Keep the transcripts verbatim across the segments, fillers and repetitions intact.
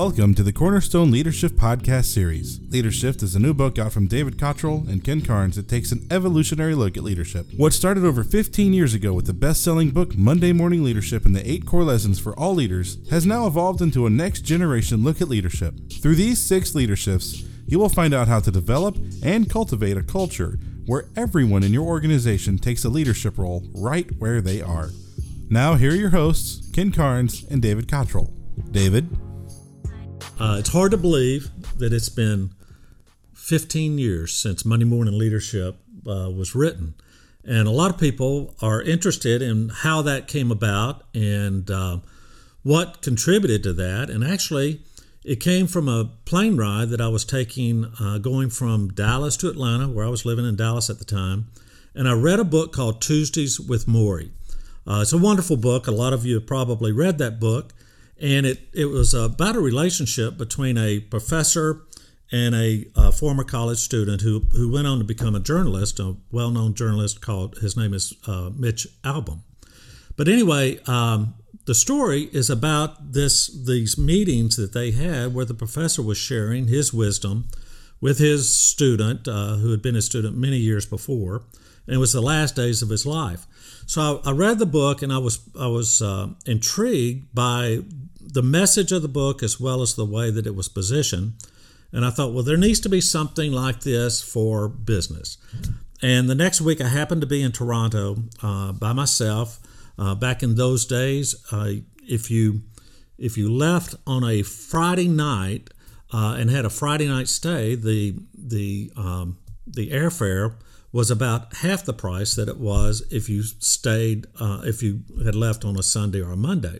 Welcome to the Cornerstone Leadership Podcast Series. LeaderShift is a new book out from David Cottrell and Ken Carnes that takes an evolutionary look at leadership. What started over fifteen years ago with the best-selling book Monday Morning Leadership and the eight core lessons for all leaders has now evolved into a next-generation look at leadership. Through these six leadershifts, you will find out how to develop and cultivate a culture where everyone in your organization takes a leadership role right where they are. Now, here are your hosts, Ken Carnes and David Cottrell. David? Uh, it's hard to believe that it's been fifteen years since Monday Morning Leadership uh, was written. And a lot of people are interested in how that came about and uh, what contributed to that. And actually, it came from a plane ride that I was taking uh, going from Dallas to Atlanta, where I was living in Dallas at the time. And I read a book called Tuesdays with Morrie. Uh, it's a wonderful book. A lot of you have probably read that book. And it, it was about a relationship between a professor and a, a former college student who, who went on to become a journalist, a well-known journalist called, his name is uh, Mitch Albom. But anyway, um, the story is about this these meetings that they had where the professor was sharing his wisdom with his student, uh, who had been his student many years before, and it was the last days of his life. So I, I read the book, and I was I was uh, intrigued by the message of the book as well as the way that it was positioned. And I thought, well, there needs to be something like this for business. And the next week I happened to be in Toronto uh, by myself. Uh, back in those days, uh, if you if you left on a Friday night uh, and had a Friday night stay, the the um, the airfare was about half the price that it was if you stayed uh, if you had left on a Sunday or a Monday.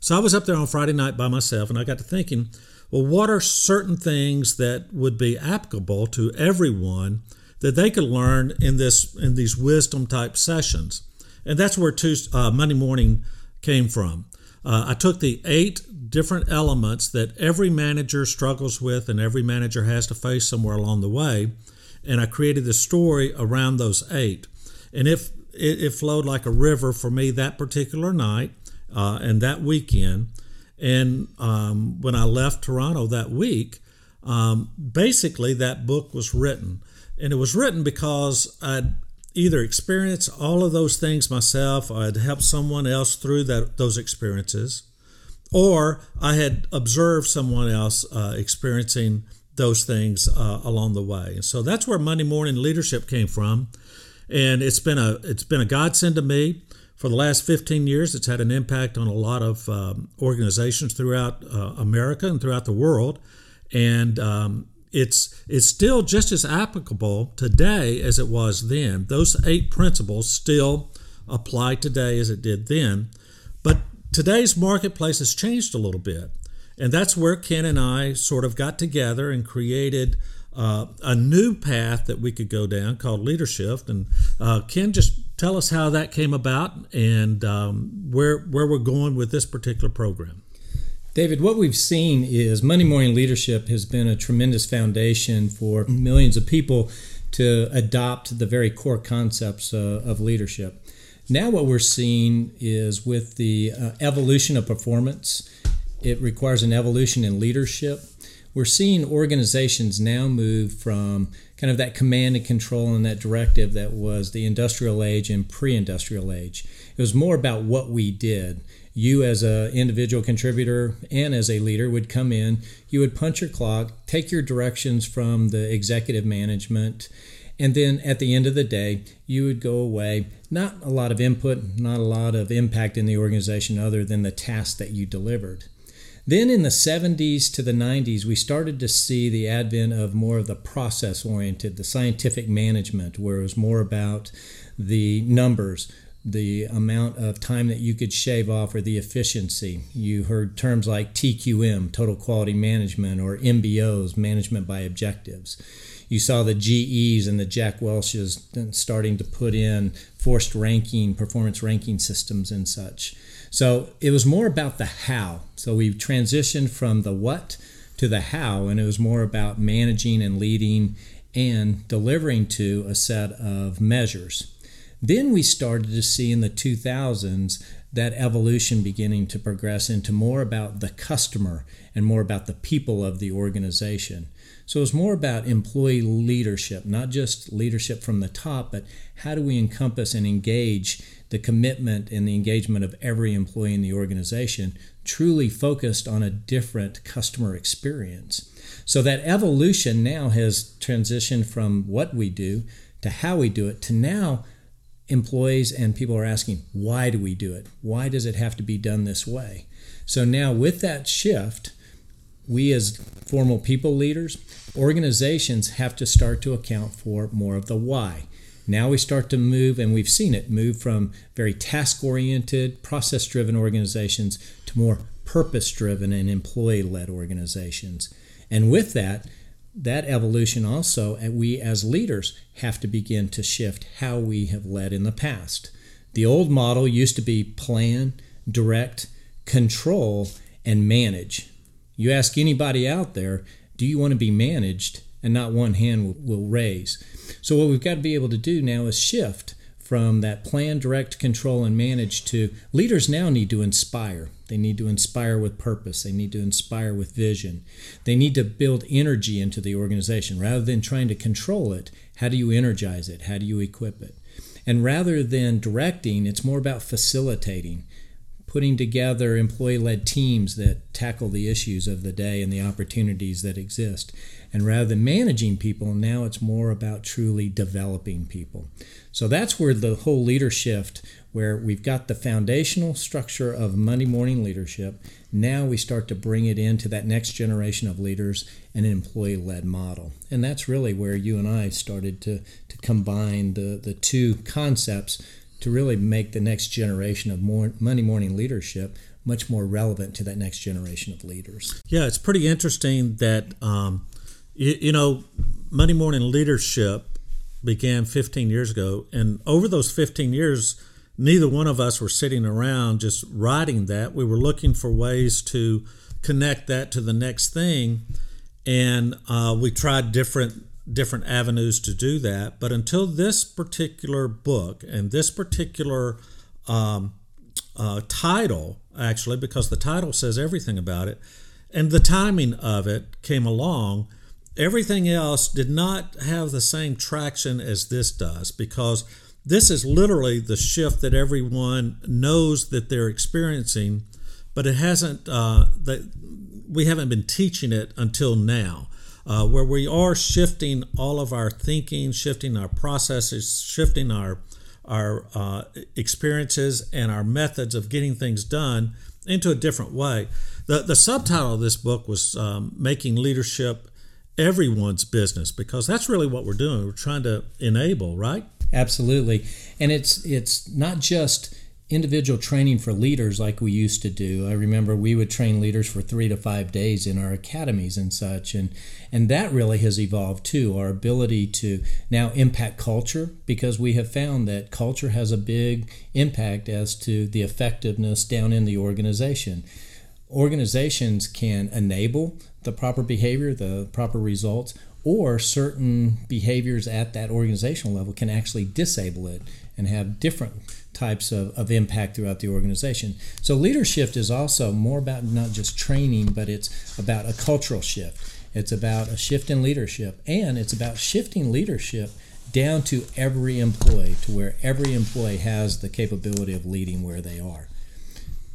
So I was up there on Friday night by myself, and I got to thinking, well, what are certain things that would be applicable to everyone that they could learn in this in these wisdom-type sessions? And that's where Tuesday, uh, Monday morning came from. Uh, I took the eight different elements that every manager struggles with and every manager has to face somewhere along the way, and I created the story around those eight. And if it, it flowed like a river for me that particular night, Uh, and that weekend, and um, when I left Toronto that week, um, basically that book was written. And it was written because I'd either experienced all of those things myself, or I'd helped someone else through that those experiences, or I had observed someone else uh, experiencing those things uh, along the way. And so that's where Monday Morning Leadership came from, and it's been a it's been a godsend to me. For the last fifteen years, it's had an impact on a lot of um, organizations throughout uh, America and throughout the world. And um, it's it's still just as applicable today as it was then. Those eight principles still apply today as it did then. But today's marketplace has changed a little bit. And that's where Ken and I sort of got together and created uh, a new path that we could go down called LeaderShift. And uh, Ken just... tell us how that came about and um, where where we're going with this particular program. David, what we've seen is Monday Morning Leadership has been a tremendous foundation for millions of people to adopt the very core concepts uh, of leadership. Now what we're seeing is with the uh, evolution of performance, it requires an evolution in leadership. We're seeing organizations now move from kind of that command and control and that directive that was the industrial age and pre-industrial age. It was more about what we did. You as an individual contributor and as a leader would come in, you would punch your clock, take your directions from the executive management, and then at the end of the day, you would go away. Not a lot of input, not a lot of impact in the organization other than the task that you delivered. Then in the seventies to the nineties, we started to see the advent of more of the process-oriented, the scientific management, where it was more about the numbers, the amount of time that you could shave off, or the efficiency. You heard terms like T Q M, Total Quality Management, or M B Os, Management by Objectives. You saw the G Es and the Jack Welches starting to put in forced ranking, performance ranking systems and such. So it was more about the how. So we've transitioned from the what to the how, and it was more about managing and leading and delivering to a set of measures. Then we started to see in the two thousands that evolution beginning to progress into more about the customer and more about the people of the organization. So it's more about employee leadership, not just leadership from the top, but how do we encompass and engage the commitment and the engagement of every employee in the organization, truly focused on a different customer experience. So that evolution now has transitioned from what we do to how we do it to now employees and people are asking, why do we do it? Why does it have to be done this way? So now with that shift, we as formal people leaders, organizations have to start to account for more of the why. Now we start to move, and we've seen it move from very task-oriented, process-driven organizations to more purpose-driven and employee-led organizations. And with that, that evolution also, we as leaders have to begin to shift how we have led in the past. The old model used to be plan, direct, control, and manage. You ask anybody out there, do you want to be managed? And not one hand will raise. So what we've got to be able to do now is shift from that plan, direct, control, and manage to leaders now need to inspire. They need to inspire with purpose. They need to inspire with vision. They need to build energy into the organization. Rather than trying to control it, how do you energize it? How do you equip it? And rather than directing, it's more about facilitating, putting together employee-led teams that tackle the issues of the day and the opportunities that exist. And rather than managing people, now it's more about truly developing people. So that's where the whole LeaderShift, where we've got the foundational structure of Monday morning leadership, now we start to bring it into that next generation of leaders and an employee-led model. And that's really where you and I started to, to combine the, the two concepts to really make the next generation of more Monday morning leadership much more relevant to that next generation of leaders. Yeah, it's pretty interesting that, um, you, you know, Monday morning leadership began fifteen years ago. And over those fifteen years, neither one of us were sitting around just writing that. We were looking for ways to connect that to the next thing. And uh, we tried different different avenues to do that. But until this particular book and this particular um, uh, title, actually, because the title says everything about it, and the timing of it came along, everything else did not have the same traction as this does, because this is literally the shift that everyone knows that they're experiencing, but it hasn't, uh, the, we haven't been teaching it until now. Uh, where we are shifting all of our thinking, shifting our processes, shifting our our uh, experiences and our methods of getting things done into a different way. The the subtitle of this book was um, Making Leadership Everyone's Business, because that's really what we're doing. We're trying to enable, right? Absolutely. And it's it's not just individual training for leaders like we used to do. I remember we would train leaders for three to five days in our academies and such, and and that really has evolved too, our ability to now impact culture, because we have found that culture has a big impact as to the effectiveness down in the organization. Organizations can enable the proper behavior, the proper results, or certain behaviors at that organizational level can actually disable it and have different types of, of impact throughout the organization. So LeaderShift is also more about not just training, but it's about a cultural shift. It's about a shift in leadership, and it's about shifting leadership down to every employee, to where every employee has the capability of leading where they are.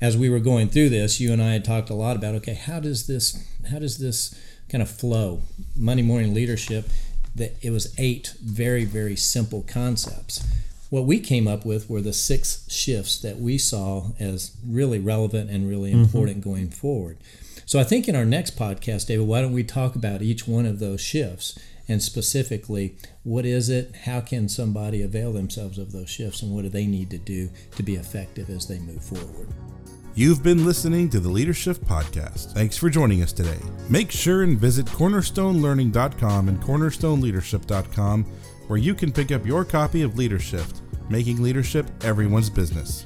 As we were going through this, you and I had talked a lot about, okay, how does this, how does this kind of flow? Monday morning leadership, that it was eight very, very simple concepts. What we came up with were the six shifts that we saw as really relevant and really important mm-hmm. going forward. So I think in our next podcast, David, why don't we talk about each one of those shifts, and specifically, what is it, how can somebody avail themselves of those shifts, and what do they need to do to be effective as they move forward? You've been listening to the LeaderShift Podcast. Thanks for joining us today. Make sure and visit cornerstone learning dot com and cornerstone leadership dot com, where you can pick up your copy of LeaderShift, Making Leadership Everyone's Business.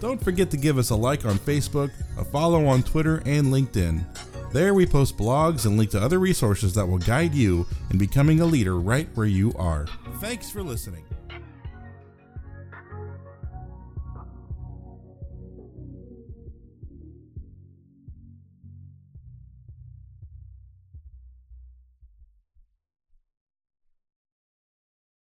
Don't forget to give us a like on Facebook, a follow on Twitter and LinkedIn. There we post blogs and link to other resources that will guide you in becoming a leader right where you are. Thanks for listening.